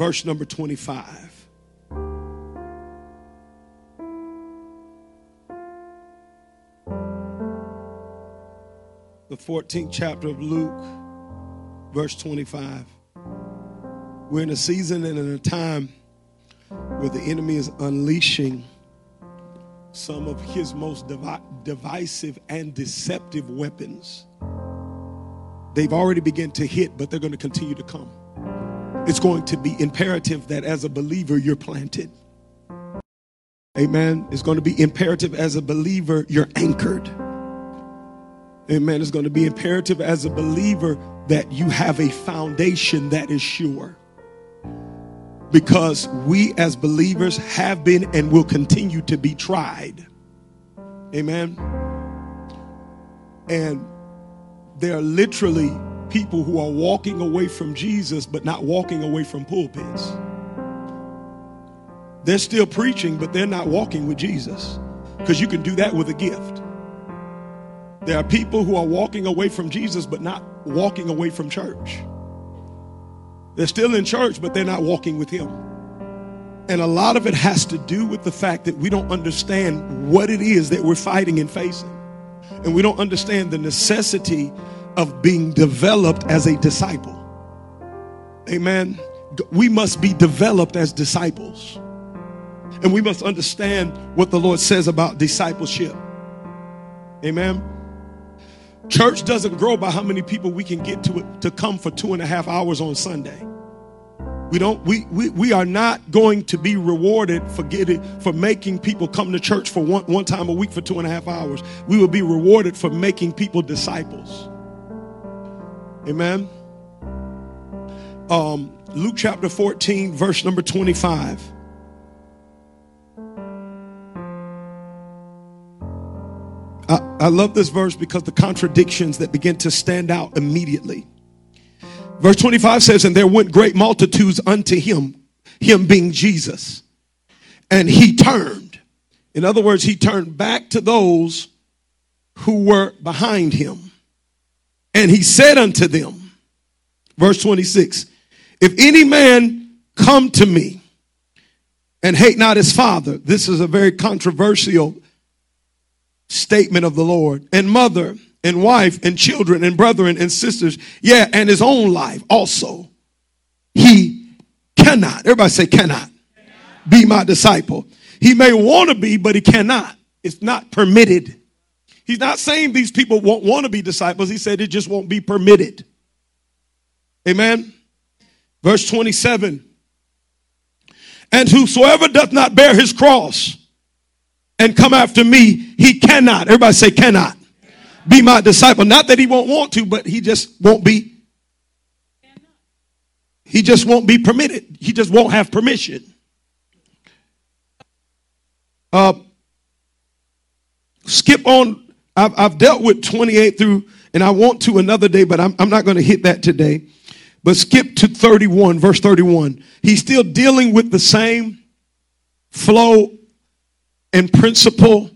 Verse number 25. The 14th chapter of Luke, verse 25. We're in a season and in a time where the enemy is unleashing some of his most divisive and deceptive weapons. They've already begun to hit, but they're going to continue to come. It's going to be imperative that as a believer, you're planted. Amen. It's going to be imperative as a believer, you're anchored. Amen. It's going to be imperative as a believer that you have a foundation that is sure. Because we as believers have been and will continue to be tried. Amen. And there are literally people who are walking away from Jesus but not walking away from pulpits. They're still preaching, but they're not walking with Jesus. Because you can do that with a gift. There are people who are walking away from Jesus but not walking away from church. They're still in church, but they're not walking with him. And a lot of it has to do with the fact that we don't understand what it is that we're fighting and facing. And we don't understand the necessity of being developed as a disciple. Amen. We must be developed as disciples. And we must understand what the Lord says about discipleship. Amen. Church doesn't grow by how many people we can get to come for 2.5 hours on Sunday. We are not going to be rewarded for making people come to church for one time a week for 2.5 hours. We will be rewarded for making people disciples. Amen. Luke chapter 14, verse number 25. I love this verse because the contradictions that begin to stand out immediately. Verse 25 says, and there went great multitudes unto him, him being Jesus. And he turned. In other words, he turned back to those who were behind him. And he said unto them, verse 26, if any man come to me and hate not his father. This is a very controversial statement of the Lord, and mother and wife and children and brethren and sisters, yeah, and his own life also, he cannot, everybody say cannot be my disciple. He may want to be, but he cannot. It's not permitted. He's not saying these people won't want to be disciples. He said it just won't be permitted. Amen. Verse 27, and whosoever doth not bear his cross and come after me, he cannot, everybody say cannot, be my disciple. Not that he won't want to, but he just won't be permitted. He just won't have permission. Skip on. I've dealt with 28 through, and I want to another day, but I'm not going to hit that today. But skip to 31, verse 31. He's still dealing with the same flow and principle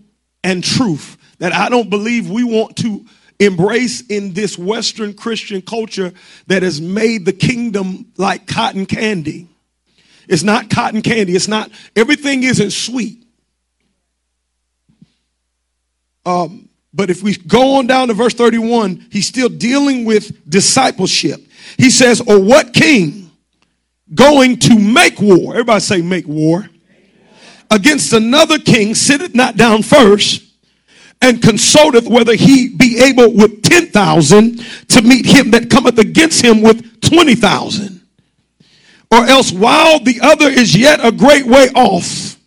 and truth that I don't believe we want to embrace in this Western Christian culture that has made the kingdom like cotton candy. It's not cotton candy. It's not, everything isn't sweet. But if we go on down to verse 31, he's still dealing with discipleship. He says, or what king going to make war? Everybody say make war. Against another king sitteth not down first and consulteth whether he be able with 10,000 to meet him that cometh against him with 20,000. Or else while the other is yet a great way off,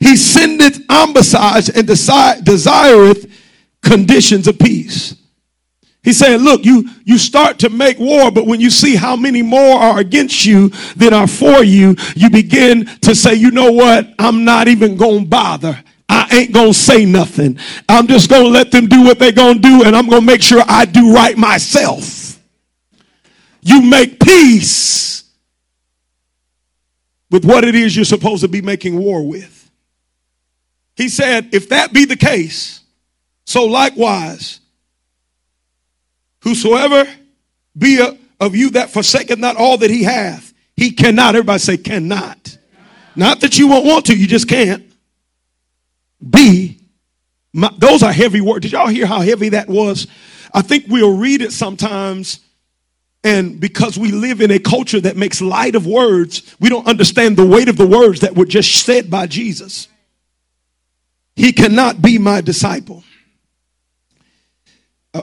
he sendeth ambassage and desireth conditions of peace. He's saying, look, you start to make war, but when you see how many more are against you than are for you, you begin to say, you know what? I'm not even going to bother. I ain't going to say nothing. I'm just going to let them do what they're going to do, and I'm going to make sure I do right myself. You make peace with what it is you're supposed to be making war with. He said, if that be the case, so likewise, whosoever be of you that forsaketh not all that he hath, He cannot. Everybody say cannot. Not that you won't want to. You just can't. Be. Those are heavy words. Did y'all hear how heavy that was? I think we'll read it sometimes. And because we live in a culture that makes light of words, we don't understand the weight of the words that were just said by Jesus. He cannot be my disciple.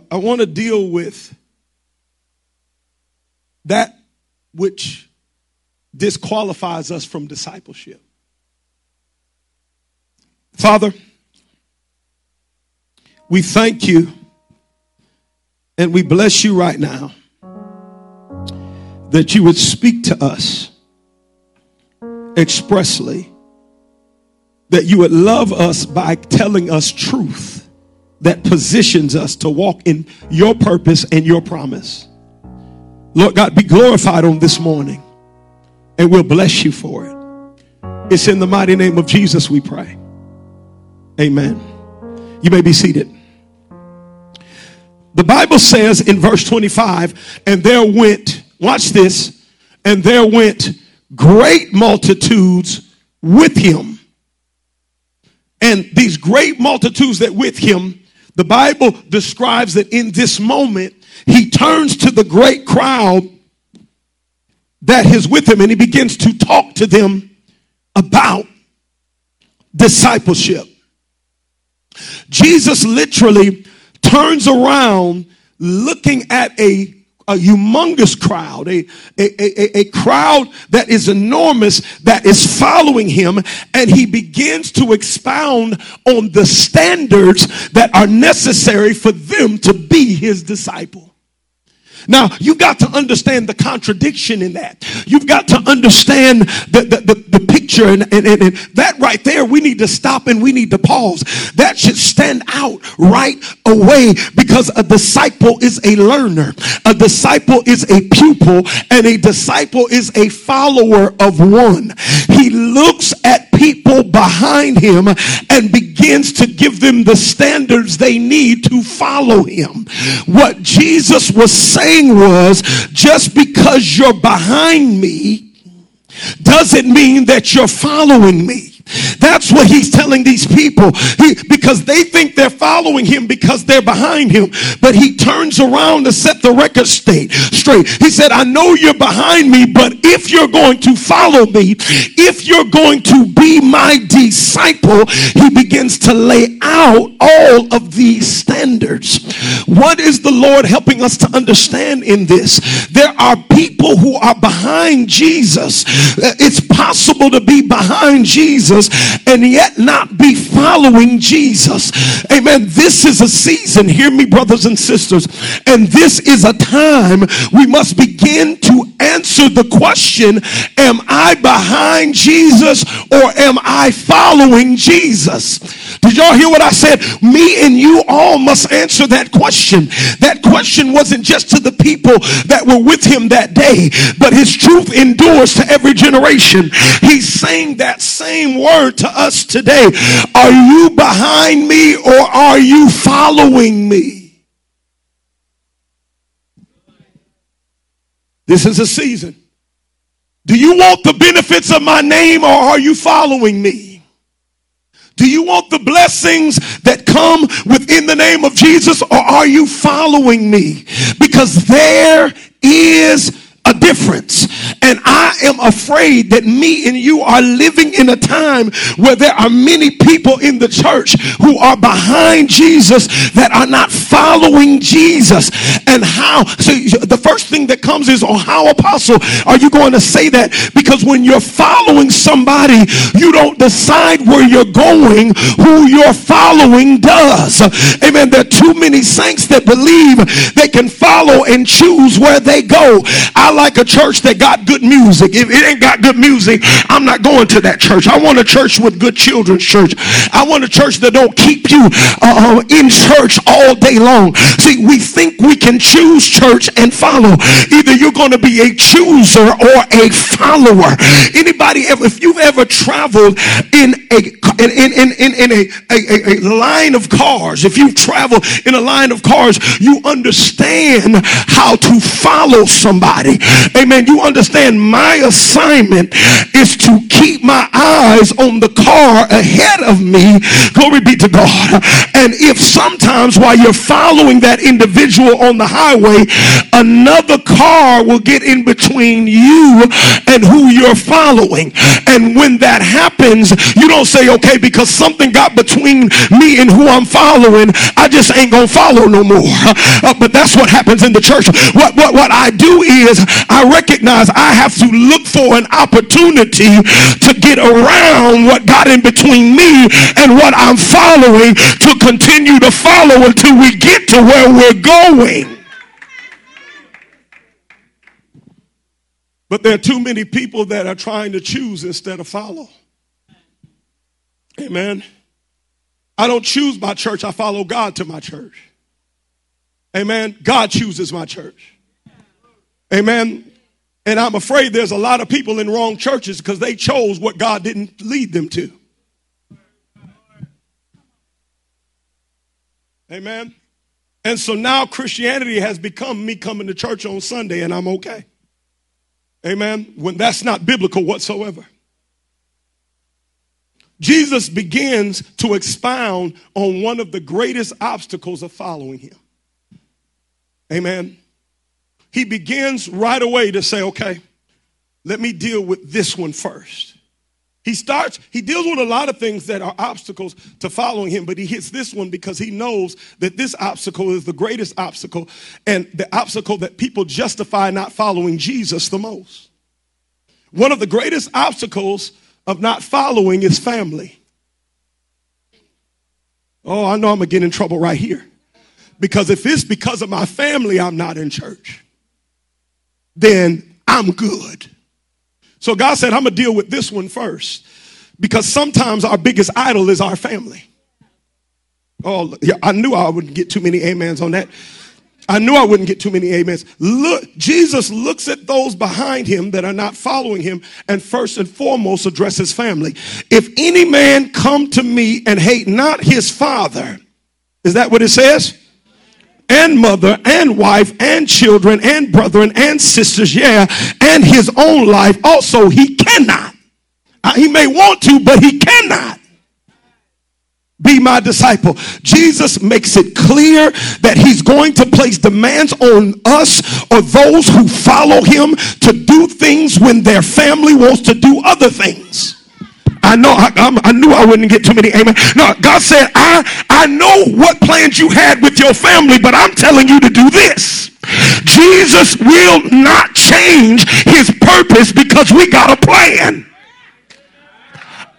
I want to deal with that which disqualifies us from discipleship. Father, we thank you and we bless you right now that you would speak to us expressly, that you would love us by telling us truth that positions us to walk in your purpose and your promise. Lord God, be glorified on this morning, and we'll bless you for it. It's in the mighty name of Jesus we pray. Amen. You may be seated. The Bible says in verse 25, and there went, watch this, and there went great multitudes with him. And these great multitudes that with him, the Bible describes that in this moment, he turns to the great crowd that is with him and he begins to talk to them about discipleship. Jesus literally turns around looking at a humongous crowd, a crowd that is enormous, that is following him, and he begins to expound on the standards that are necessary for them to be his disciple. Now, you've got to understand the contradiction in that. You've got to understand the picture and that right there, we need to stop and we need to pause. That should stand out right away because a disciple is a learner. A disciple is a pupil and a disciple is a follower of one. He looks at people behind him and begins to give them the standards they need to follow him. What Jesus was saying was, just because you're behind me doesn't mean that you're following me. That's what he's telling these people, because they think they're following him because they're behind him. But he turns around to set the record straight. He said, I know you're behind me, but if you're going to follow me, if you're going to be my disciple, he begins to lay out all of these standards. What is the Lord helping us to understand in this? There are people who are behind Jesus. It's possible to be behind Jesus and yet not be following Jesus. Amen. This is a season, hear me, brothers and sisters, and this is a time we must begin to answer the question, am I behind Jesus or am I following Jesus? Did y'all hear what I said? Me and you all must answer that question. That question wasn't just to the people that were with him that day, but his truth endures to every generation. He's saying that same word to us today. Are you behind me or are you following me? This is a season. Do you want the benefits of my name or are you following me? Do you want the blessings that come within the name of Jesus or are you following me? Because there is a difference. And I am afraid that me and you are living in a time where there are many people in the church who are behind Jesus that are not following Jesus. And how? So the first thing that comes is, oh, how, apostle, are you going to say that? Because when you're following somebody, you don't decide where you're going. Who you're following does. Amen. There are too many saints that believe they can follow and choose where they go. I like a church that got good music. If it ain't got good music, I'm not going to that church. I want a church with good children's church. I want a church that don't keep you in church all day long. See, we think we can choose church and follow. Either you're going to be a chooser or a follower. Anybody, if you've ever traveled in a line of cars, if you've traveled in a line of cars, you understand how to follow somebody. me. Amen. You understand my assignment is to keep my eyes on the car ahead of me. Glory be to God. And if sometimes while you're following that individual on the highway, another car will get in between you and who you're following. And when that happens, you don't say, okay, because something got between me and who I'm following, I just ain't gonna follow no more. But that's what happens in the church. What I do is I recognize I have to look for an opportunity to get around what got in between me and what I'm following, to continue to follow until we get to where we're going. But there are too many people that are trying to choose instead of follow. Amen. I don't choose my church. I follow God to my church. Amen. God chooses my church. Amen. And I'm afraid there's a lot of people in wrong churches because they chose what God didn't lead them to. Amen. And so now Christianity has become me coming to church on Sunday and I'm okay. Amen. When that's not biblical whatsoever. Jesus begins to expound on one of the greatest obstacles of following him. Amen. He begins right away to say, okay, let me deal with this one first. He deals with a lot of things that are obstacles to following him, but he hits this one because he knows that this obstacle is the greatest obstacle and the obstacle that people justify not following Jesus the most. One of the greatest obstacles of not following is family. Oh, I know I'm going to get in trouble right here, because if it's because of my family I'm not in church, then I'm good. So God said, I'm going to deal with this one first, because sometimes our biggest idol is our family. Oh, yeah, I knew I wouldn't get too many amens on that. I knew I wouldn't get too many amens. Look, Jesus looks at those behind him that are not following him and first and foremost addresses family. If any man come to me and hate not his father, is that what it says? And mother, and wife, and children, and brethren, and sisters, yeah, and his own life also, he cannot. He may want to, but he cannot be my disciple. Jesus makes it clear that he's going to place demands on us or those who follow him to do things when their family wants to do other things. I know I knew I wouldn't get too many amen. No, God said, I know what plans you had with your family, but I'm telling you to do this. Jesus will not change his purpose because we got a plan.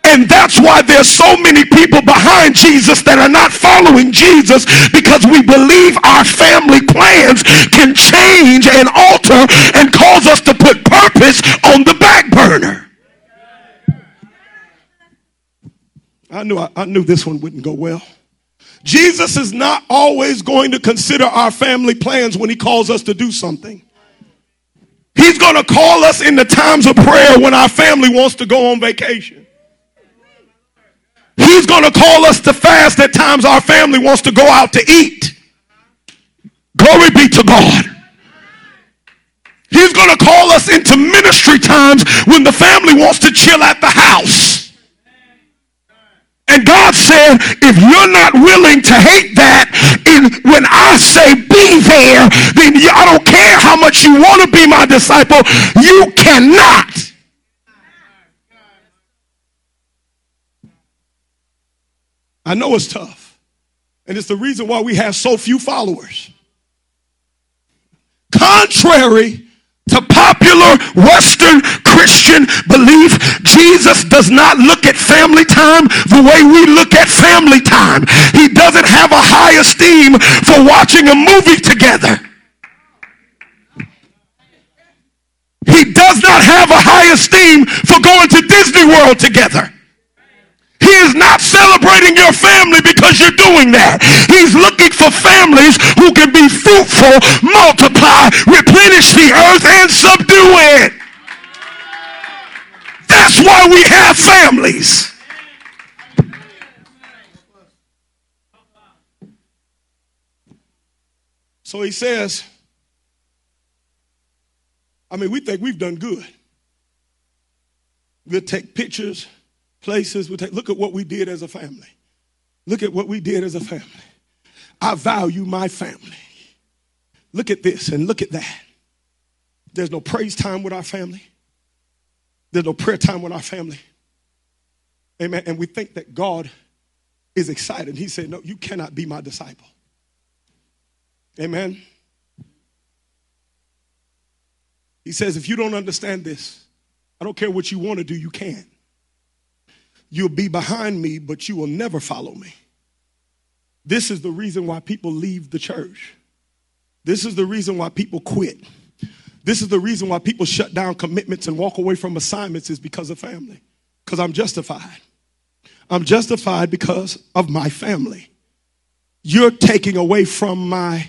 And that's why there's so many people behind Jesus that are not following Jesus, because we believe our family plans can change and alter and cause us to put purpose on the back burner. I knew this one wouldn't go well. Jesus is not always going to consider our family plans when he calls us to do something. He's going to call us in the times of prayer when our family wants to go on vacation. He's going to call us to fast at times our family wants to go out to eat. Glory be to God. He's going to call us into ministry times when the family wants to chill at the house. And God said, if you're not willing to hate that, when I say be there, then I don't care how much you want to be my disciple, you cannot. I know it's tough. And it's the reason why we have so few followers. Contrary to popular Western Christian belief, Jesus does not look at family time the way we look at family time. He doesn't have a high esteem for watching a movie together. He does not have a high esteem for going to Disney World together. He is not celebrating your family because you're doing that. He's looking for families who can be fruitful, multiply, replenish the earth, and subdue it. That's why we have families. So he says, I mean, we think we've done good. We'll take pictures, places. Look at what we did as a family. Look at what we did as a family. I value my family. Look at this and look at that. There's no praise time with our family. There's no prayer time with our family. Amen. And we think that God is excited. He said, no, you cannot be my disciple. Amen. He says, if you don't understand this, I don't care what you want to do, you can. You'll be behind me, but you will never follow me. This is the reason why people leave the church. This is the reason why people quit. This is the reason why people shut down commitments and walk away from assignments, is because of family. Because I'm justified. I'm justified because of my family. You're taking away from my...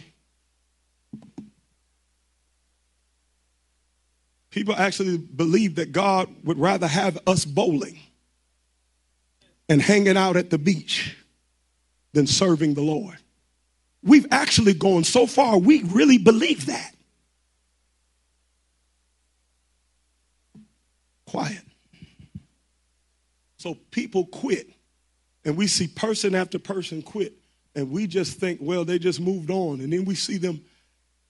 People actually believe that God would rather have us bowling and hanging out at the beach than serving the Lord. We've actually gone so far, we really believe that. Quiet. So people quit, and we see person after person quit, and we just think, well, they just moved on, and then we see them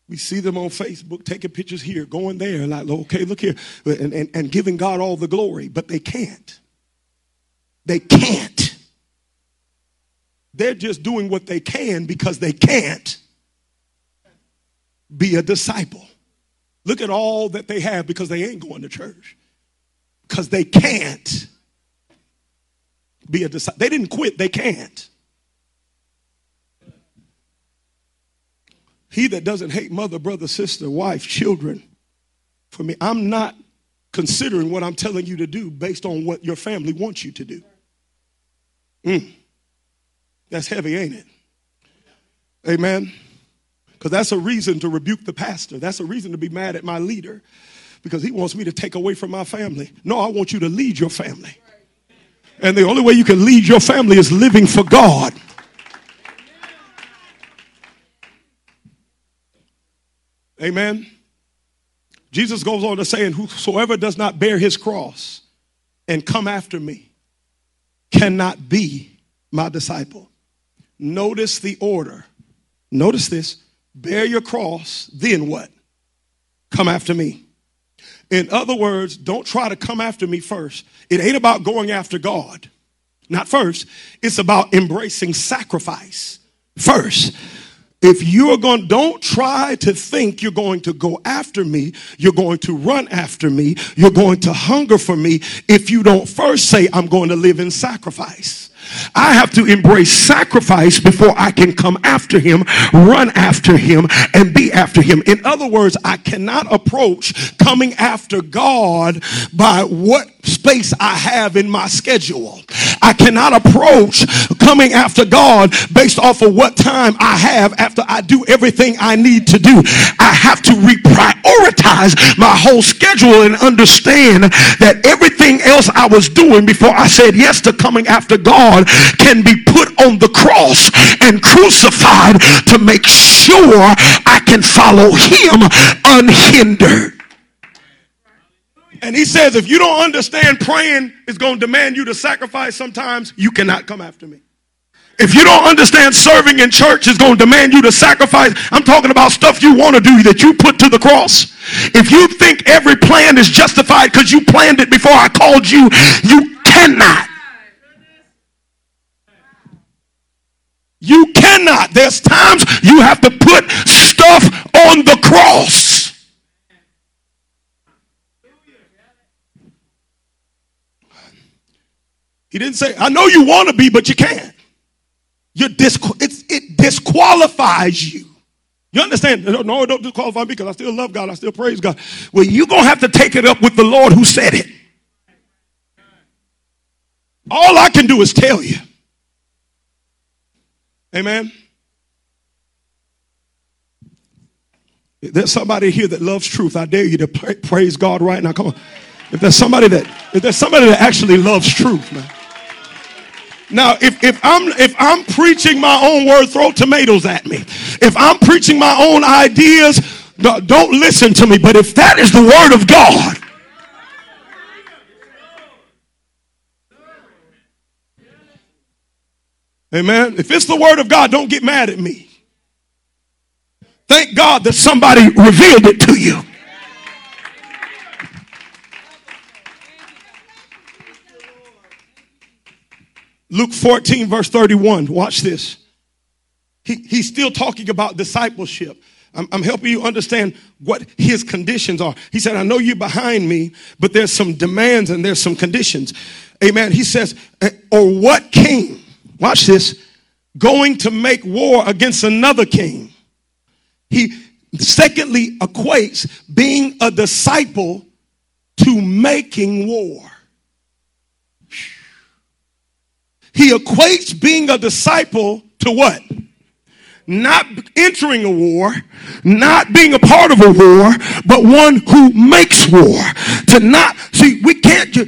on Facebook taking pictures here, going there, like, okay, look here, and giving God all the glory, but they can't. They can't. They're just doing what they can because they can't be a disciple. Look at all that they have because they ain't going to church. Because they can't be a disciple. They didn't quit, they can't. He that doesn't hate mother, brother, sister, wife, children, for me, I'm not considering what I'm telling you to do based on what your family wants you to do. That's heavy, ain't it? Amen. Because that's a reason to rebuke the pastor. That's a reason to be mad at my leader, because he wants me to take away from my family. No, I want you to lead your family. And the only way you can lead your family is living for God. Amen. Jesus goes on to say, and whosoever does not bear his cross and come after me cannot be my disciple. Notice the order. Notice this. Bear your cross, then what? Come after me. In other words, don't try to come after me first. It ain't about going after God. Not first. It's about embracing sacrifice first. If you're going, don't try to think you're going to go after me, you're going to run after me, you're going to hunger for me if you don't first say, I'm going to live in sacrifice. I have to embrace sacrifice before I can come after him, run after him, and be after him. In other words, I cannot approach coming after God by what space I have in my schedule. I cannot approach coming after God based off of what time I have after I do everything I need to do. I have to reprioritize my whole schedule and understand that everything else I was doing before I said yes to coming after God can be put on the cross and crucified to make sure I can follow him unhindered. And he says, if you don't understand praying is going to demand you to sacrifice sometimes, you cannot come after me. If you don't understand serving in church is going to demand you to sacrifice, I'm talking about stuff you want to do that you put to the cross. If you think every plan is justified because you planned it before I called you, you cannot. You cannot. There's times you have to put stuff on the cross. He didn't say, I know you want to be, but you can't. It disqualifies you. You understand? No, don't disqualify me because I still love God. I still praise God. Well, you're going to have to take it up with the Lord who said it. All I can do is tell you. Amen. If there's somebody here that loves truth, I dare you to praise God right now. Come on. If there's somebody that actually loves truth, man. Now, if I'm preaching my own word, throw tomatoes at me. If I'm preaching my own ideas, Don't listen to me, but if that is the word of God, amen. If it's the word of God, don't get mad at me. Thank God that somebody revealed it to you. Luke 14, verse 31. Watch this. He's still talking about discipleship. I'm helping you understand what his conditions are. He said, I know you're behind me, but there's some demands and there's some conditions. Amen. He says, or what king, watch this, going to make war against another king? He secondly equates being a disciple to making war. He equates being a disciple to what? Not entering a war, not being a part of a war, but one who makes war.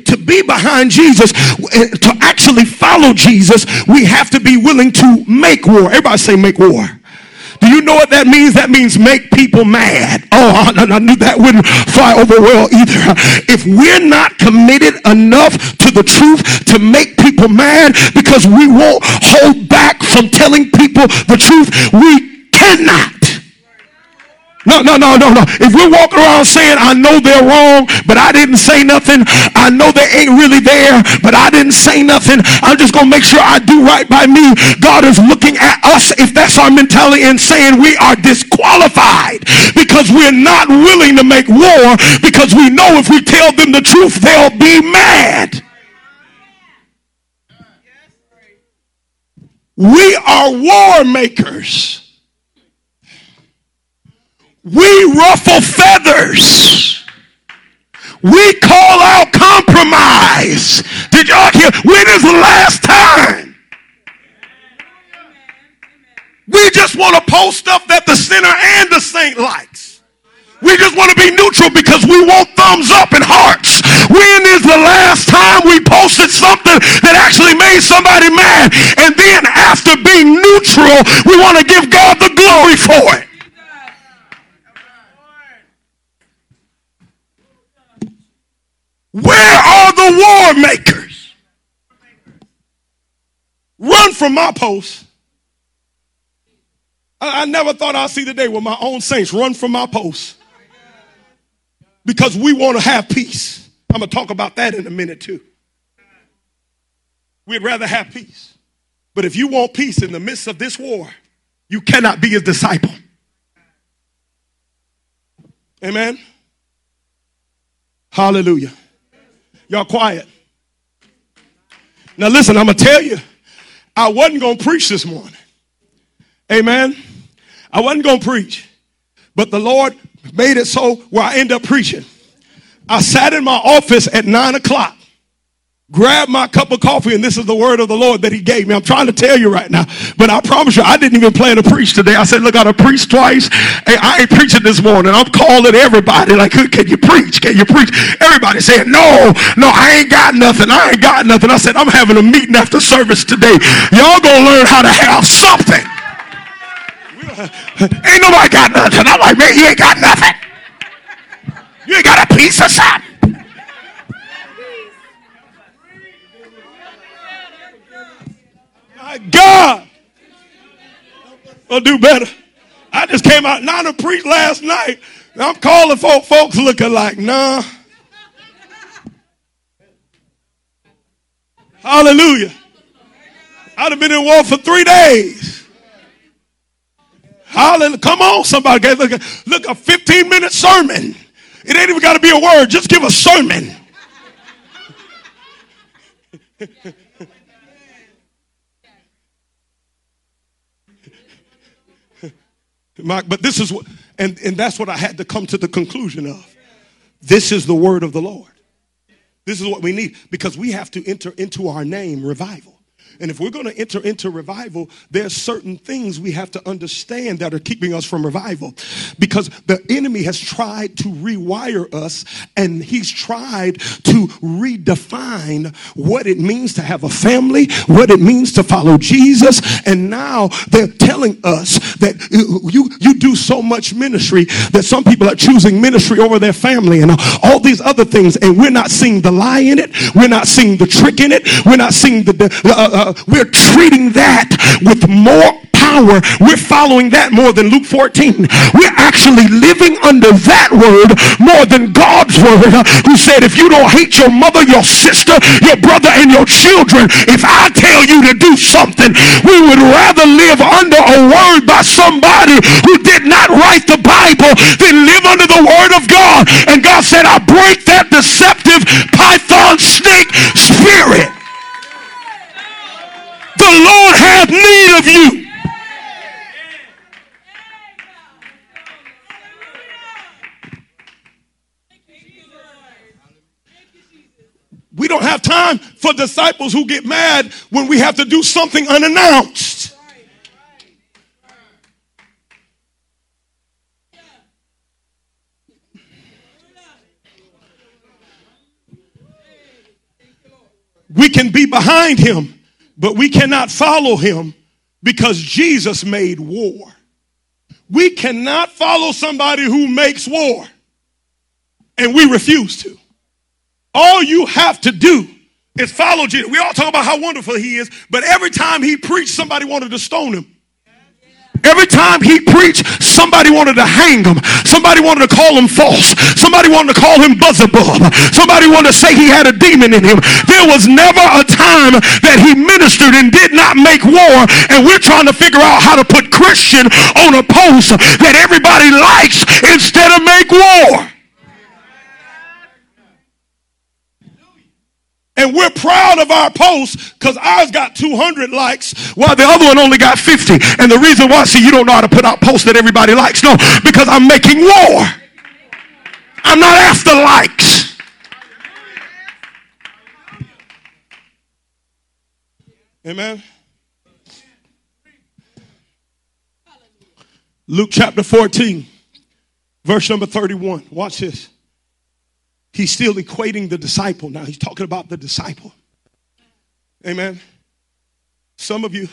To be behind Jesus, to actually follow Jesus, we have to be willing to make war. Everybody say make war. Do you know what that means? That means make people mad. Oh, I knew that wouldn't fly over well either. If we're not committed enough to the truth to make people mad, because we won't hold back from telling people the truth, we cannot. No. If we're walking around saying, I know they're wrong, but I didn't say nothing. I know they ain't really there, but I didn't say nothing. I'm just going to make sure I do right by me. God is looking at us, if that's our mentality, and saying we are disqualified because we're not willing to make war, because we know if we tell them the truth, they'll be mad. We are war makers. We ruffle feathers. We call out compromise. Did y'all hear? When is the last time? We just want to post stuff that the sinner and the saint likes. We just want to be neutral because we want thumbs up and hearts. When is the last time we posted something that actually made somebody mad? And then after being neutral, we want to give God the glory for it. Where are the war makers? Run from my post. I never thought I'd see the day where my own saints run from my post. Because we want to have peace. I'm going to talk about that in a minute too. We'd rather have peace. But if you want peace in the midst of this war, you cannot be his disciple. Amen? Hallelujah. Y'all quiet. Now listen, I'm going to tell you, I wasn't going to preach this morning. Amen. I wasn't going to preach, but the Lord made it so where I end up preaching. I sat in my office at 9:00, grabbed my cup of coffee, and this is the word of the Lord that he gave me. I'm trying to tell you right now, but I promise you, I didn't even plan to preach today. I said, look, I done preached twice. Hey, I ain't preaching this morning. I'm calling everybody like, can you preach? Can you preach? Everybody said, no, I ain't got nothing. I said, I'm having a meeting after service today. Y'all gonna learn how to have something. Ain't nobody got nothing. I'm like, man, you ain't got nothing. You ain't got a piece of something. My God. I'll do better. I just came out 9 to preach last night. I'm calling folks looking like, nah. Hallelujah. I'd have been in war for 3 days. Hallelujah. Come on, somebody. Look, a 15-minute sermon. It ain't even got to be a word. Just give a sermon. But this is what, and that's what I had to come to the conclusion of. This is the word of the Lord. This is what we need, because we have to enter into our name revival. And if we're going to enter into revival, there's certain things we have to understand that are keeping us from revival, because the enemy has tried to rewire us, and he's tried to redefine what it means to have a family, what it means to follow Jesus. And now they're telling us that you do so much ministry that some people are choosing ministry over their family and all these other things, and we're not seeing the lie in it. We're not seeing the trick in it. We're not seeing we're treating that with more power. We're following that more than Luke 14. We're actually living under that word more than God's word, who said, if you don't hate your mother, your sister, your brother, and your children, if I tell you to do something, we would rather live under a word by somebody who did not write the Bible than live under the word of God. And God said, I break that deceptive python snake spirit. The Lord hath need of you. We don't have time for disciples who get mad when we have to do something unannounced. We can be behind him, but we cannot follow him, because Jesus made war. We cannot follow somebody who makes war, and we refuse to. All you have to do is follow Jesus. We all talk about how wonderful he is, but every time he preached, somebody wanted to stone him. Every time he preached, somebody wanted to hang him. Somebody wanted to call him false. Somebody wanted to call him Beelzebub. Somebody wanted to say he had a demon in him. There was never a time that he ministered and did not make war, and we're trying to figure out how to put Christian on a post that everybody likes instead of make war. And we're proud of our posts because ours got 200 likes while the other one only got 50. And the reason why, see, you don't know how to put out posts that everybody likes. No, because I'm making war. I'm not after likes. Amen. Luke chapter 14, verse number 31. Watch this. He's still equating the disciple now. He's talking about the disciple. Amen. Some of you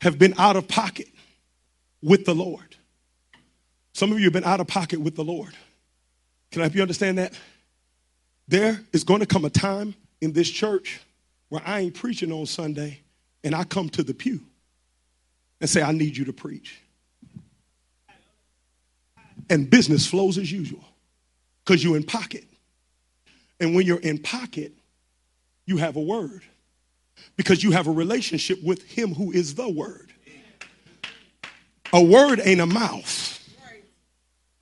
have been out of pocket with the Lord. Some of you have been out of pocket with the Lord. Can I help you understand that? There is going to come a time in this church where I ain't preaching on Sunday, and I come to the pew and say, I need you to preach. And business flows as usual. Because you're in pocket. And when you're in pocket, you have a word. Because you have a relationship with him who is the word. A word ain't a mouth.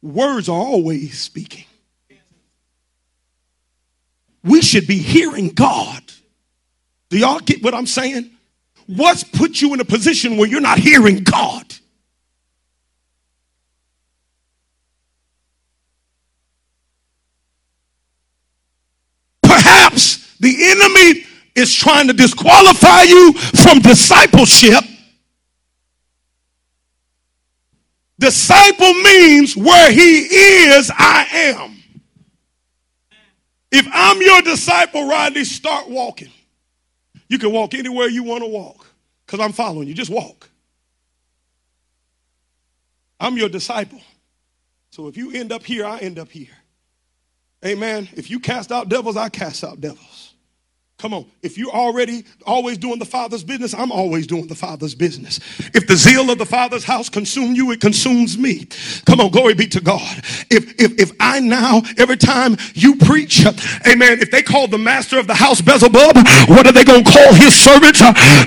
Words are always speaking. We should be hearing God. Do y'all get what I'm saying? What's put you in a position where you're not hearing God? The enemy is trying to disqualify you from discipleship. Disciple means where he is, I am. If I'm your disciple, Rodney, start walking. You can walk anywhere you want to walk because I'm following you. Just walk. I'm your disciple. So if you end up here, I end up here. Amen. If you cast out devils, I cast out devils. Come on. If you're already always doing the Father's business, I'm always doing the Father's business. If the zeal of the Father's house consumes you, it consumes me. Come on, glory be to God. If I now, every time you preach, amen, if they call the master of the house Beelzebub, what are they going to call his servants?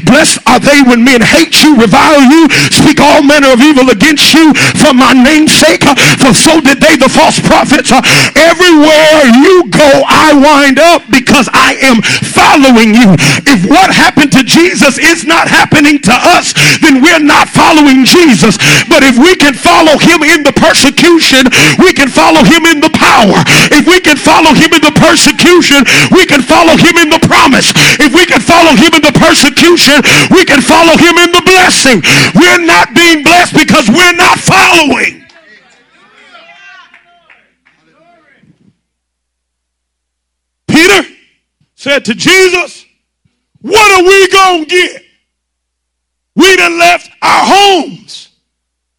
Blessed are they when men hate you, revile you, speak all manner of evil against you for my name's sake, for so did they, the false prophets. Everywhere you go, I wind up because I am faithful. following you. If what happened to Jesus is not happening to us, then we're not following Jesus. But if we can follow him in the persecution, we can follow him in the power. If we can follow him in the persecution, we can follow him in the promise. If we can follow him in the persecution, we can follow him in the blessing. We're not being blessed because we're not following. Peter said to Jesus, what are we going to get? We done left our homes.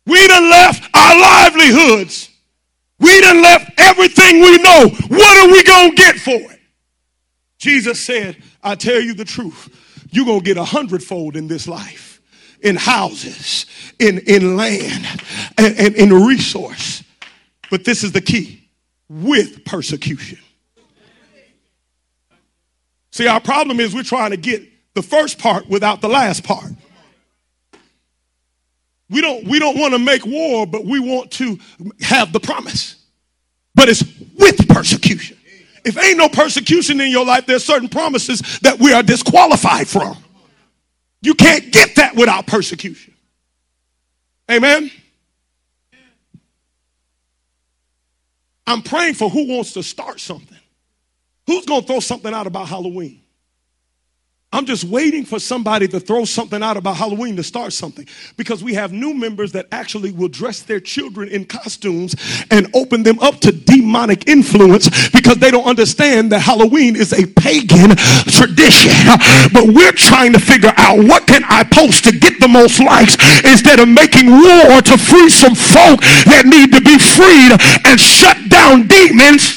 We done left our livelihoods. We done left everything we know. What are we going to get for it? Jesus said, I tell you the truth. You're going to get 100-fold in this life, in houses, in land, and in resource. But this is the key, with persecution. See, our problem is we're trying to get the first part without the last part. We don't want to make war, but we want to have the promise. But it's with persecution. If ain't no persecution in your life, there's certain promises that we are disqualified from. You can't get that without persecution. Amen? I'm praying for who wants to start something. Who's going to throw something out about Halloween? I'm just waiting for somebody to throw something out about Halloween to start something, because we have new members that actually will dress their children in costumes and open them up to demonic influence because they don't understand that Halloween is a pagan tradition. But we're trying to figure out, what can I post to get the most likes instead of making war to free some folk that need to be freed and shut down demons?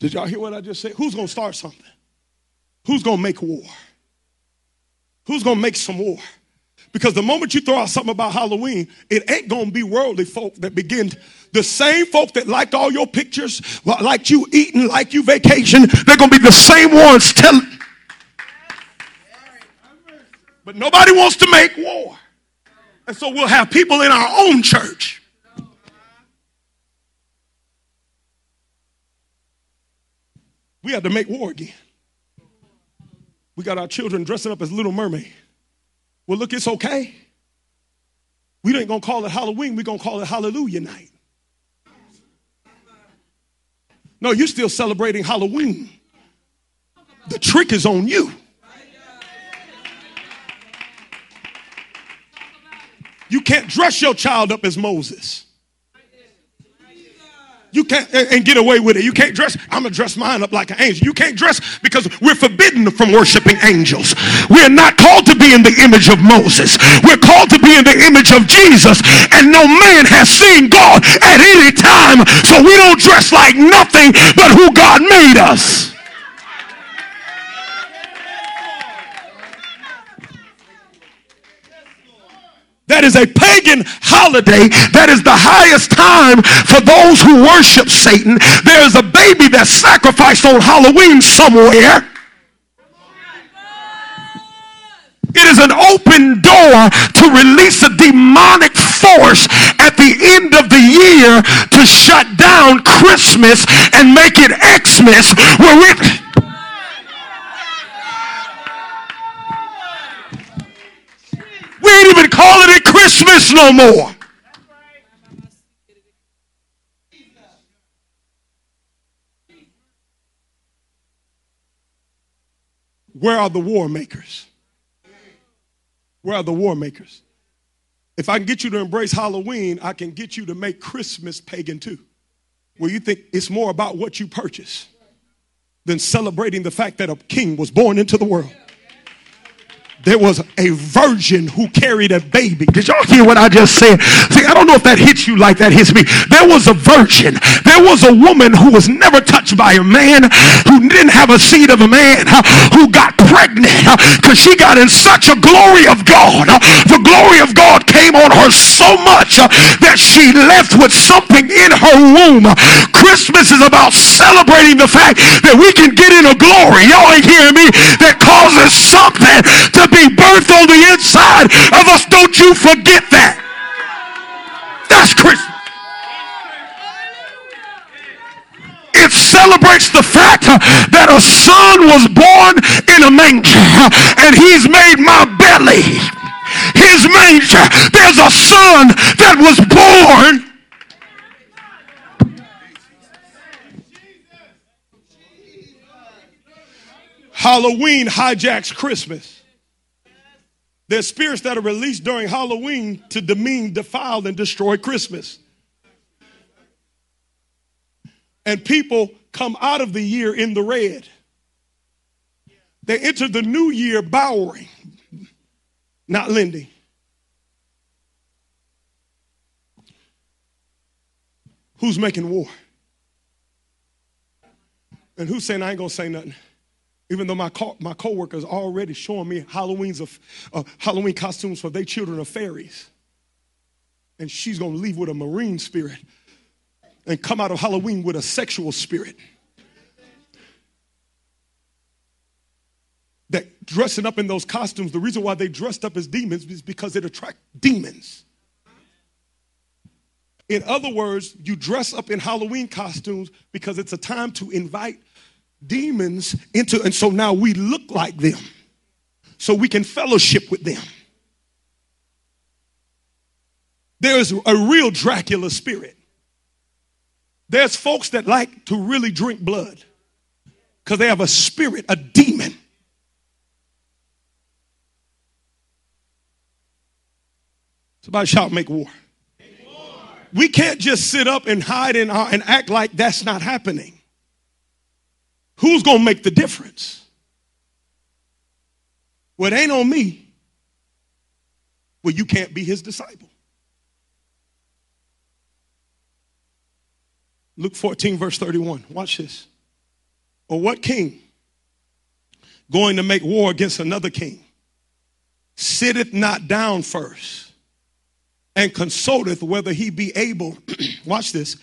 Did y'all hear what I just said? Who's going to start something? Who's going to make war? Who's going to make some war? Because the moment you throw out something about Halloween, it ain't going to be worldly folk that begin. The same folk that liked all your pictures, like you eating, like you vacation, they're going to be the same ones telling. But nobody wants to make war. And so we'll have people in our own church. We had to make war again. We got our children dressing up as Little Mermaid. Well, look, it's okay. We ain't going to call it Halloween. We're going to call it Hallelujah Night. No, you're still celebrating Halloween. The trick is on you. You can't dress your child up as Moses. You can't and get away with it. You can't dress. I'm going to dress mine up like an angel. You can't dress, because we're forbidden from worshiping angels. We're not called to be in the image of Moses. We're called to be in the image of Jesus. And no man has seen God at any time. So we don't dress like nothing but who God made us. That is a pagan holiday. That is the highest time for those who worship Satan. There is a baby that's sacrificed on Halloween somewhere. It is an open door to release a demonic force at the end of the year to shut down Christmas and make it Xmas, where it. We ain't even calling it Christmas no more. Where are the war makers? Where are the war makers? If I can get you to embrace Halloween, I can get you to make Christmas pagan too. Where you think it's more about what you purchase than celebrating the fact that a king was born into the world. There was a virgin who carried a baby. Did y'all hear what I just said? See, I don't know if that hits you like that hits me. There was a virgin. There was a woman who was never touched by a man, who didn't have a seed of a man, who got pregnant because she got in such a glory of God. The glory of God came on her so much that she left with something in her womb. Christmas is about celebrating the fact that we can get in a glory. Y'all ain't hearing me? That causes something to be birthed on the inside of us. Don't you forget that. That's Christmas. celebrates the fact that a son was born in a manger, and he's made my belly his manger. There's a son that was born. Halloween hijacks Christmas. There's spirits that are released during Halloween to demean, defile, and destroy Christmas. And people come out of the year in the red. They enter the new year bowering. Not Lindy. Who's making war? And who's saying, I ain't going to say nothing? Even though my co-workers already showing me Halloween costumes for their children of fairies. And she's going to leave with a marine spirit and come out of Halloween with a sexual spirit. That dressing up in those costumes, the reason why they dressed up as demons is because it attracts demons. In other words, you dress up in Halloween costumes because it's a time to invite demons into, and so now we look like them so we can fellowship with them. There is a real Dracula spirit. There's folks that like to really drink blood because they have a spirit, a demon. Somebody shout, make war. Make war. We can't just sit up and hide and act like that's not happening. Who's going to make the difference? Well, it ain't on me. Well, you can't be his disciple. Luke 14, verse 31. Watch this. Or what king going to make war against another king sitteth not down first and consulteth whether he be able, watch this,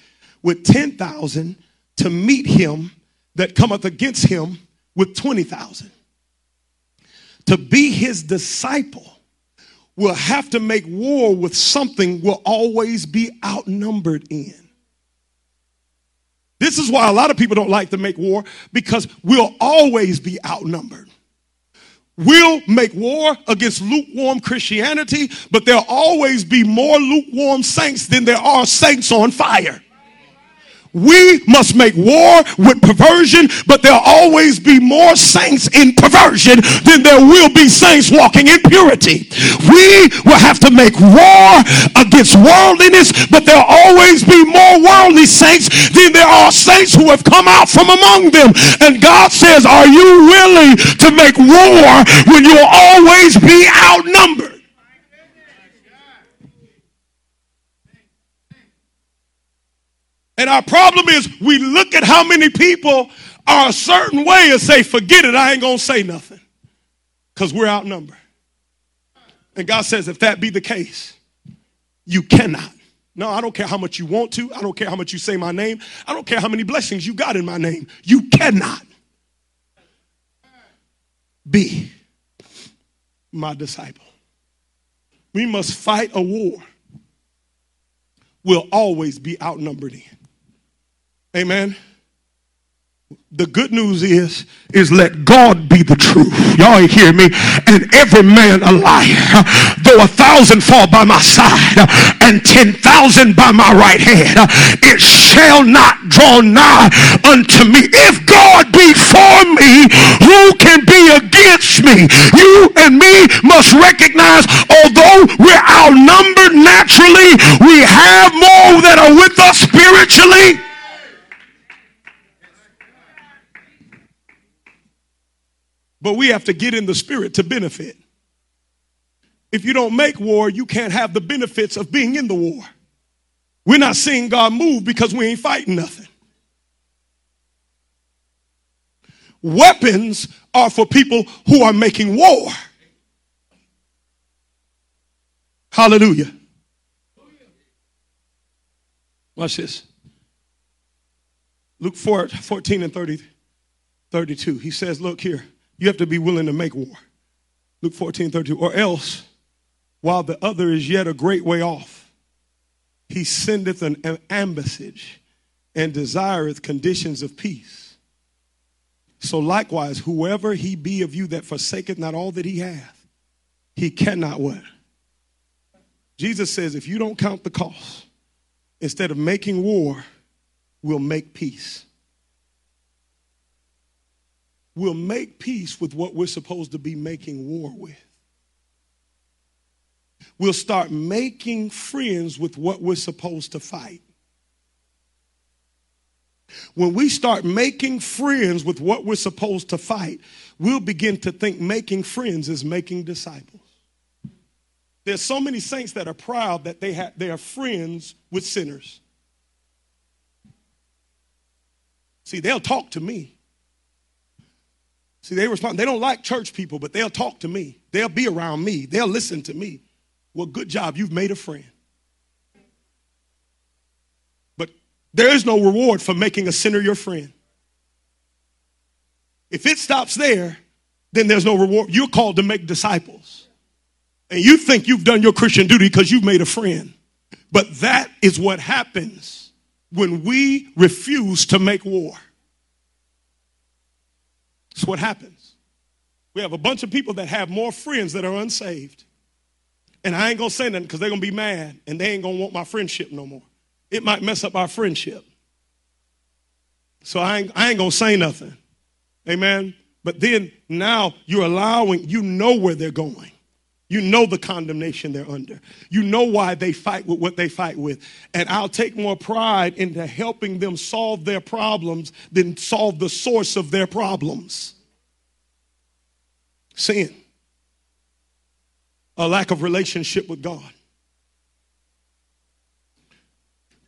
with 10,000 to meet him that cometh against him with 20,000. To be his disciple will have to make war with something we'll always be outnumbered in. This is why a lot of people don't like to make war, because we'll always be outnumbered. We'll make war against lukewarm Christianity, but there'll always be more lukewarm saints than there are saints on fire. We must make war with perversion, but there'll always be more saints in perversion than there will be saints walking in purity. We will have to make war against worldliness, but there'll always be more worldly saints than there are saints who have come out from among them. And God says, are you willing to make war when you'll always be outnumbered? And our problem is we look at how many people are a certain way and say, forget it, I ain't going to say nothing, because we're outnumbered. And God says, if that be the case, you cannot. No, I don't care how much you want to. I don't care how much you say my name. I don't care how many blessings you got in my name. You cannot be my disciple. We must fight a war we'll always be outnumbered in. Amen. The good news is let God be the truth. Y'all ain't hear me. And every man a liar. Though 1,000 fall by my side and 10,000 by my right hand, it shall not draw nigh unto me. If God be for me, who can be against me? You and me must recognize, although we're outnumbered naturally, we have more that are with us spiritually. But we have to get in the spirit to benefit. If you don't make war, you can't have the benefits of being in the war. We're not seeing God move because we ain't fighting nothing. Weapons are for people who are making war. Hallelujah. Watch this. Luke 14 and 32. He says, look here. You have to be willing to make war. Luke 14, 32. Or else, while the other is yet a great way off, he sendeth an ambassage and desireth conditions of peace. So likewise, whoever he be of you that forsaketh not all that he hath, he cannot what? Jesus says, if you don't count the cost, instead of making war, we'll make peace. We'll make peace with what we're supposed to be making war with. We'll start making friends with what we're supposed to fight. When we start making friends with what we're supposed to fight, we'll begin to think making friends is making disciples. There's so many saints that are proud that they are friends with sinners. See, they'll talk to me. See, they respond. They don't like church people, but they'll talk to me. They'll be around me. They'll listen to me. Well, good job. You've made a friend. But there is no reward for making a sinner your friend. If it stops there, then there's no reward. You're called to make disciples. And you think you've done your Christian duty because you've made a friend. But that is what happens when we refuse to make war. That's what happens. We have a bunch of people that have more friends that are unsaved. And I ain't going to say nothing because they're going to be mad and they ain't going to want my friendship no more. It might mess up our friendship. So I ain't going to say nothing. Amen. But then now you're allowing, you know where they're going. You know the condemnation they're under. You know why they fight with what they fight with. And I'll take more pride into helping them solve their problems than solve the source of their problems. Sin. A lack of relationship with God.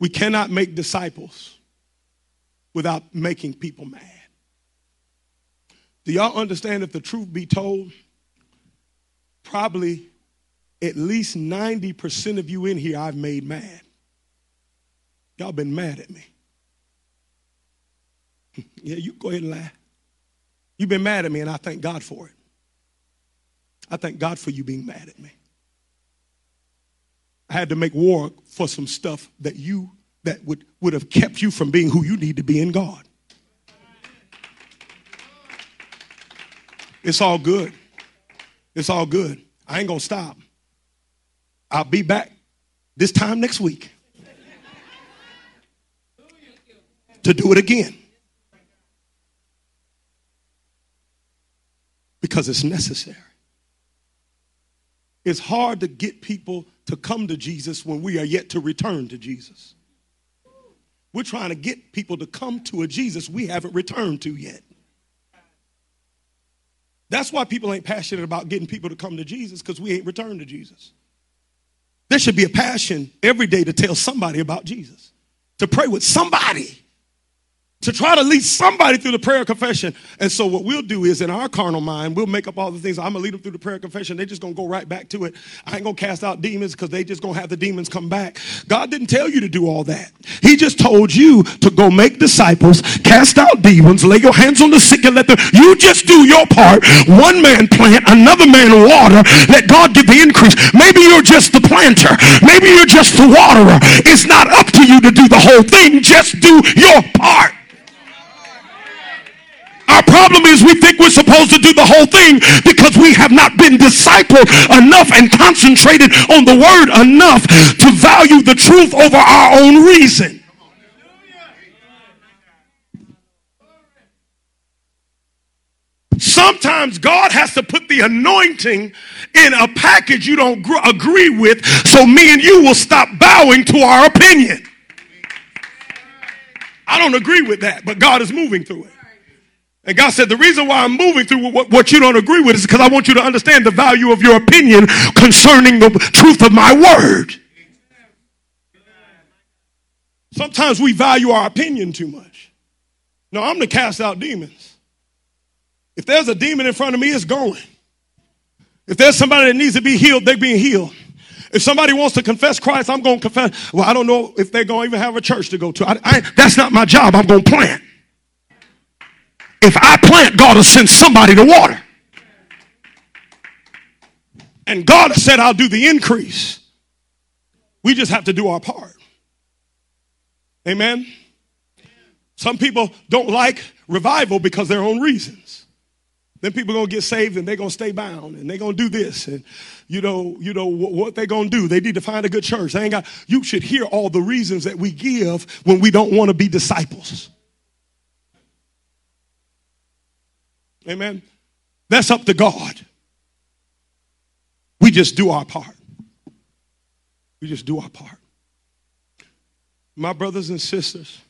We cannot make disciples without making people mad. Do y'all understand, if the truth be told, probably at least 90% of you in here I've made mad. Y'all been mad at me. Yeah, you go ahead and laugh. You've been mad at me, and I thank God for it. I thank God for you being mad at me. I had to make war for some stuff that would have kept you from being who you need to be in God. It's all good. It's all good. I ain't going to stop. I'll be back this time next week to do it again. Because it's necessary. It's hard to get people to come to Jesus when we are yet to return to Jesus. We're trying to get people to come to a Jesus we haven't returned to yet. That's why people ain't passionate about getting people to come to Jesus, because we ain't returned to Jesus. There should be a passion every day to tell somebody about Jesus, to pray with somebody, to try to lead somebody through the prayer of confession. And so what we'll do is, in our carnal mind, we'll make up all the things. I'm going to lead them through the prayer of confession. They're just going to go right back to it. I ain't going to cast out demons because they just going to have the demons come back. God didn't tell you to do all that. He just told you to go make disciples, cast out demons, lay your hands on the sick and let them. You just do your part. One man plant, another man water. Let God give the increase. Maybe you're just the planter. Maybe you're just the waterer. It's not up to you to do the whole thing. Just do your part. Our problem is we think we're supposed to do the whole thing because we have not been discipled enough and concentrated on the word enough to value the truth over our own reason. Sometimes God has to put the anointing in a package you don't agree with, so me and you will stop bowing to our opinion. I don't agree with that, but God is moving through it. And God said, the reason why I'm moving through what you don't agree with is because I want you to understand the value of your opinion concerning the truth of my word. Sometimes we value our opinion too much. No, I'm to cast out demons. If there's a demon in front of me, it's going. If there's somebody that needs to be healed, they're being healed. If somebody wants to confess Christ, I'm going to confess. Well, I don't know if they're going to even have a church to go to. That's not my job. I'm going to plant. If I plant, God will send somebody to water. And God said, I'll do the increase. We just have to do our part. Amen? Some people don't like revival because their own reasons. Then people are going to get saved and they're going to stay bound and they're going to do this. And, you know what they're going to do. They need to find a good church. You should hear all the reasons that we give when we don't want to be disciples. Amen. That's up to God. We just do our part. We just do our part. My brothers and sisters,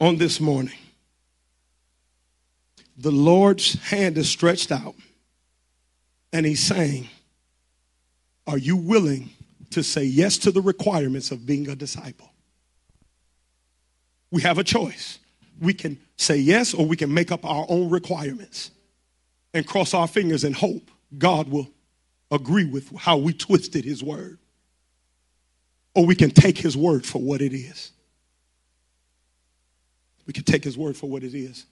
on this morning, the Lord's hand is stretched out, and he's saying, are you willing to say yes to the requirements of being a disciple? We have a choice. We can say yes, or we can make up our own requirements and cross our fingers and hope God will agree with how we twisted his word. Or we can take his word for what it is. We can take his word for what it is,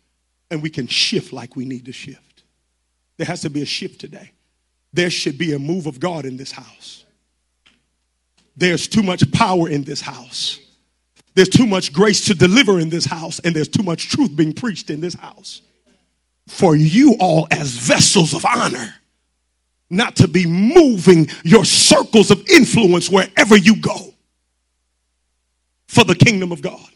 and we can shift like we need to shift. There has to be a shift today. There should be a move of God in this house. There's too much power in this house. There's too much grace to deliver in this house, and there's too much truth being preached in this house. For you all as vessels of honor, not to be moving your circles of influence wherever you go for the kingdom of God.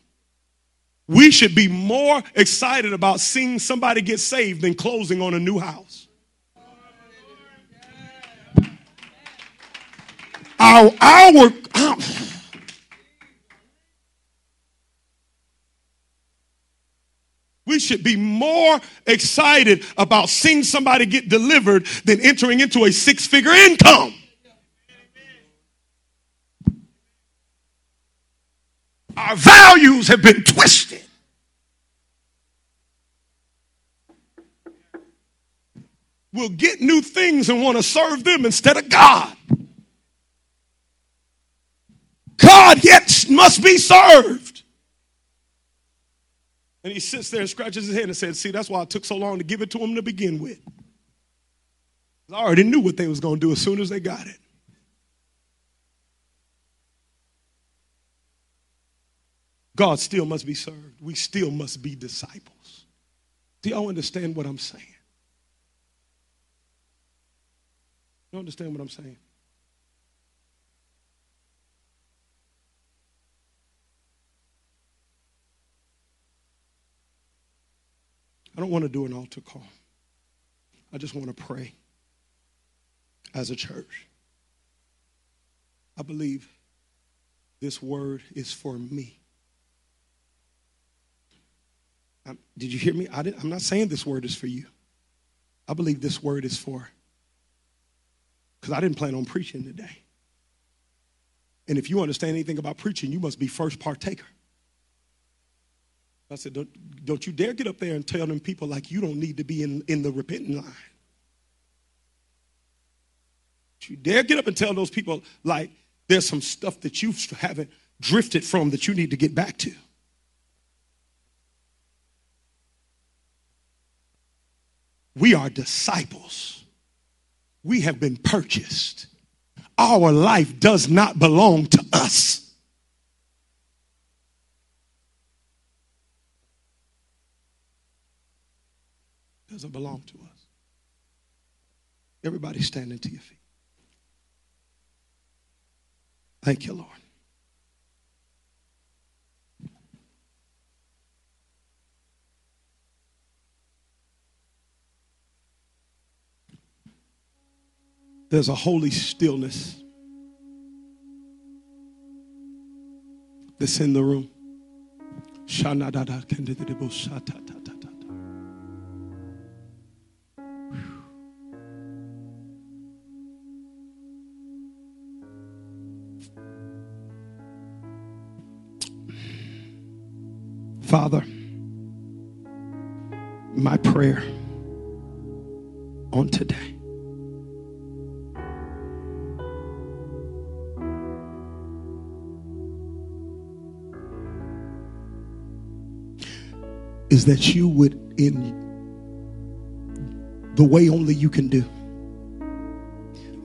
We should be more excited about seeing somebody get saved than closing on a new house. We should be more excited about seeing somebody get delivered than entering into a six-figure income. Our values have been twisted. We'll get new things and want to serve them instead of God. God yet must be served. And he sits there and scratches his head and says, see, that's why it took so long to give it to him to begin with. I already knew what they was going to do as soon as they got it. God still must be served. We still must be disciples. Do y'all understand what I'm saying? You understand what I'm saying? I don't want to do an altar call. I just want to pray as a church. I believe this word is for me. Did you hear me? I'm not saying this word is for you. I believe this word is for, because I didn't plan on preaching today. And if you understand anything about preaching, you must be first partaker. I said, don't you dare get up there and tell them people like you don't need to be in the repentant line. Don't you dare get up and tell those people like there's some stuff that you haven't drifted from that you need to get back to. We are disciples. We have been purchased. Our life does not belong to us. It doesn't belong to us. Everybody standing to your feet. Thank you, Lord. There's a holy stillness that's in the room. Father, my prayer on today is that you would, in the way only you can do,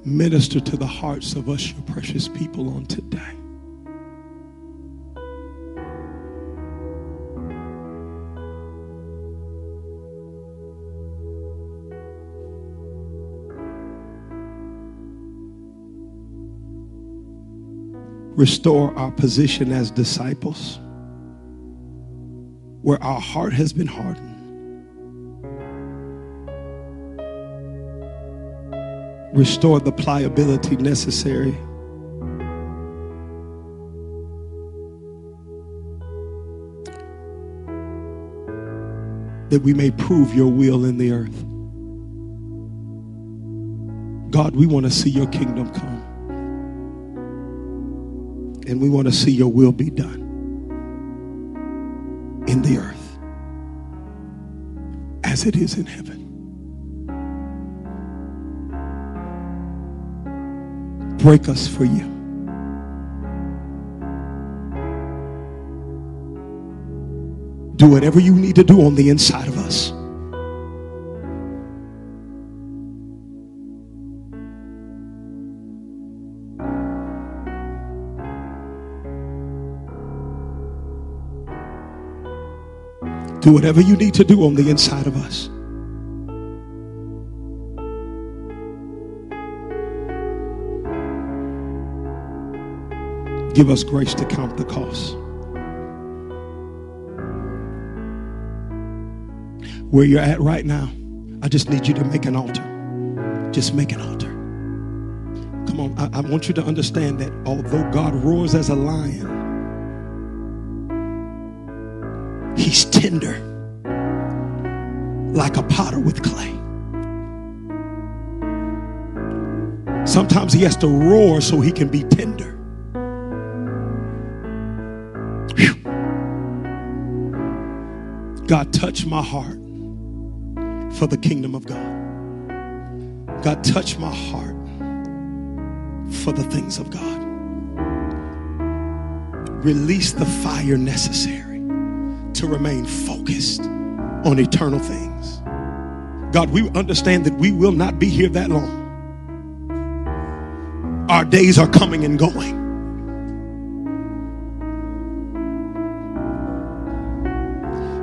minister to the hearts of us, your precious people, on today. restore our position as disciples where our heart has been hardened. Restore the pliability necessary that we may prove your will in the earth. God, we want to see your kingdom come. And we want to see your will be done in the earth as it is in heaven. Break us for you. Do whatever you need to do on the inside of us. Do whatever you need to do on the inside of us. Give us grace to count the cost. Where you're at right now, I just need you to make an altar. Just make an altar. Come on, I want you to understand that although God roars as a lion, he's tender like a potter with clay. Sometimes he has to roar so he can be tender. Whew. God, touch my heart for the kingdom of God. God, touch my heart for the things of God. Release the fire necessary to remain focused on eternal things. God, we understand that we will not be here that long. Our days are coming and going.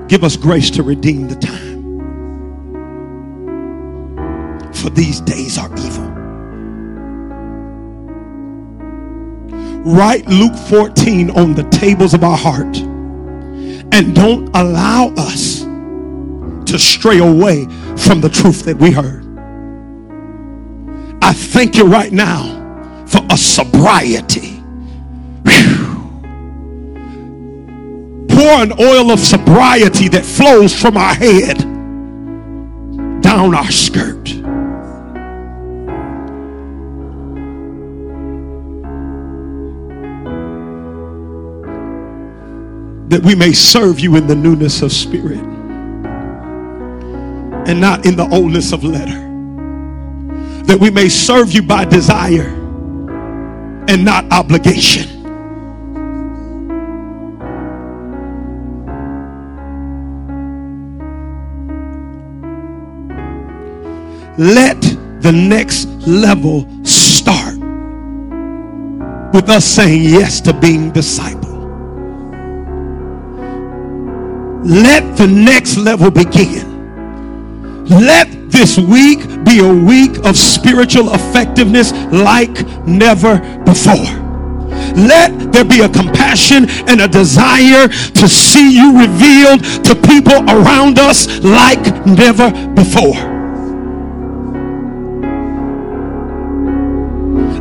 Give us grace to redeem the time, for these days are evil. Write Luke 14 on the tables of our heart, and don't allow us to stray away from the truth that we heard. I thank you right now for a sobriety. Whew. Pour an oil of sobriety that flows from our head down our skirt. That we may serve you in the newness of spirit and not in the oldness of letter. That we may serve you by desire and not obligation. Let the next level start with us saying yes to being disciples. Let the next level begin. Let this week be a week of spiritual effectiveness like never before. Let there be a compassion and a desire to see you revealed to people around us like never before.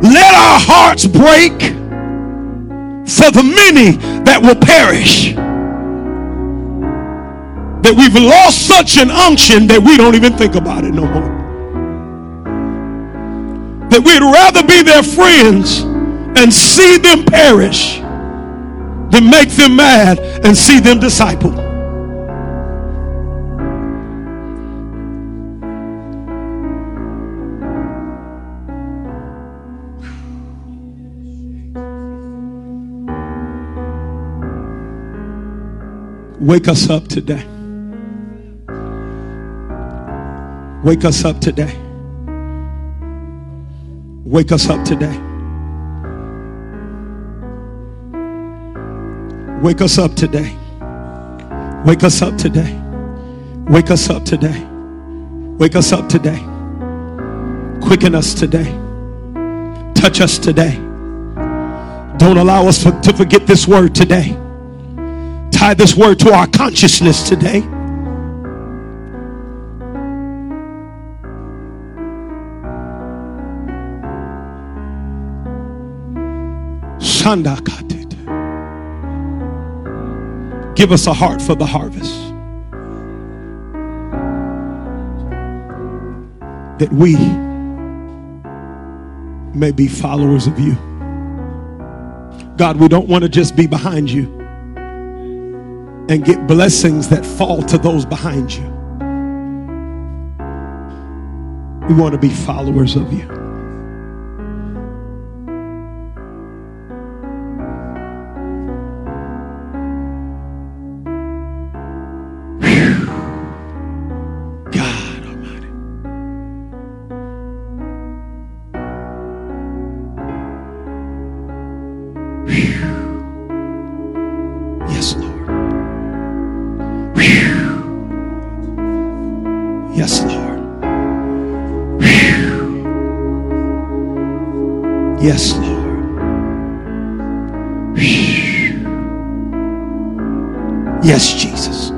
Let our hearts break for the many that will perish. That we've lost such an unction that we don't even think about it no more. That we'd rather be their friends and see them perish than make them mad and see them discipled. Wake us up today. Wake us up today. Wake us up today. Wake us up today. Wake us up today. Wake us up today. Wake us up today. Quicken us today. Touch us today. Don't allow us to forget this word today. Tie this word to our consciousness today. Give us a heart for the harvest, that we may be followers of you. God, we don't want to just be behind you and get blessings that fall to those behind you. We want to be followers of you. Yes, Lord. Yes, Jesus.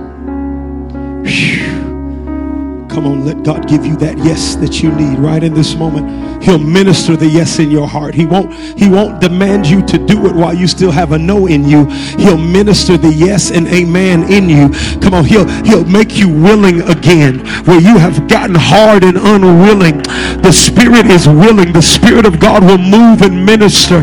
Come on, let God give you that yes that you need right in this moment. He'll minister the yes in your heart. He won't demand you to do it while you still have a no in you. He'll minister the yes and amen in you. Come on, he'll make you willing again where you have gotten hard and unwilling. The Spirit is willing. The Spirit of God will move and minister.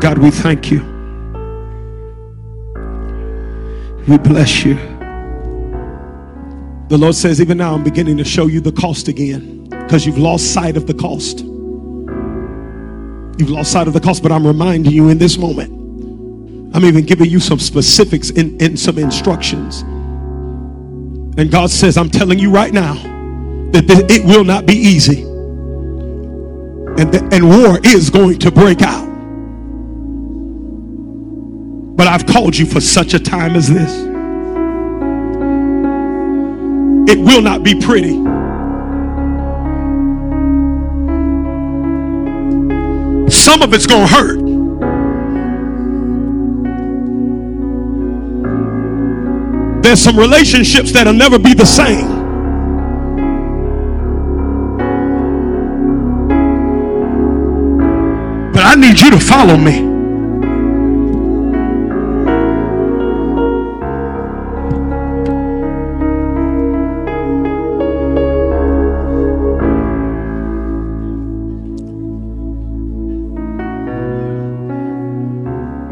God, we thank you. We bless you. The Lord says, even now I'm beginning to show you the cost again, because you've lost sight of the cost. You've lost sight of the cost, but I'm reminding you in this moment. I'm even giving you some specifics in some instructions. And God says, I'm telling you right now that it will not be easy. And war is going to break out. But I've called you for such a time as this. It will not be pretty. Some of it's going to hurt. There's some relationships that'll never be the same. But I need you to follow me.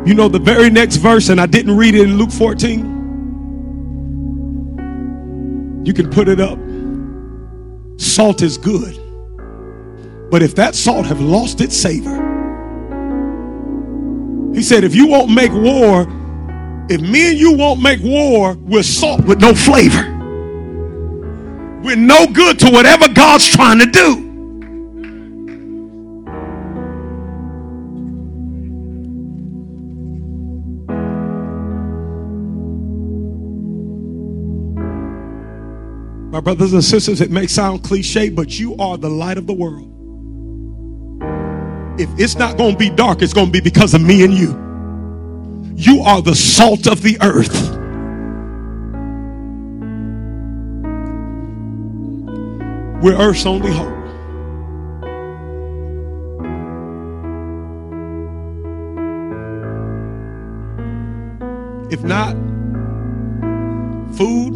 You know the very next verse, and I didn't read it in Luke 14. You can put it up. Salt is good. But if that salt have lost its savor. He said, if you won't make war, if me and you won't make war, we're salt with no flavor. We're no good to whatever God's trying to do. My brothers and sisters, it may sound cliche, but you are the light of the world. If it's not going to be dark, it's going to be because of me and you. You are the salt of the earth. We're earth's only hope. If not, food,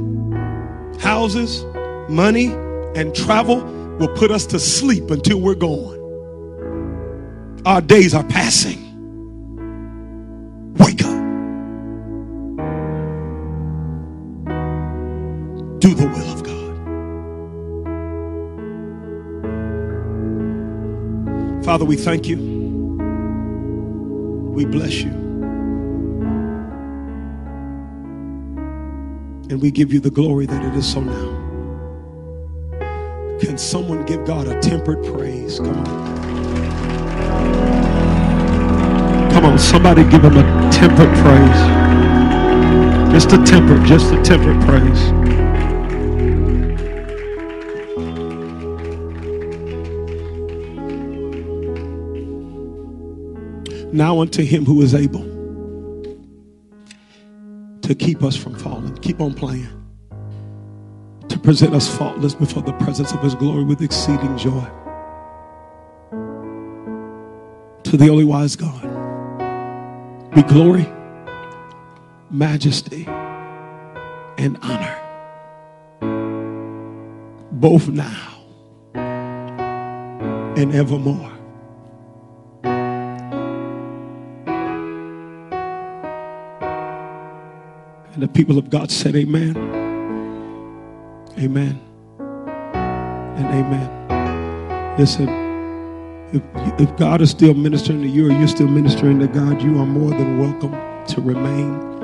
houses, money, and travel will put us to sleep until we're gone. Our days are passing. Wake up. Do the will of God. Father, we thank you. We bless you. And we give you the glory that it is so now. Can someone give God a tempered praise? Come on. Come on, somebody give him a tempered praise. Just a tempered praise. Now unto him who is able to keep us from falling. Keep on playing. To present us faultless before the presence of his glory with exceeding joy. To the only wise God be glory, majesty, and honor, both now and evermore. And the people of God said, amen, amen, and amen. Listen, if God is still ministering to you, or you're still ministering to God, you are more than welcome to remain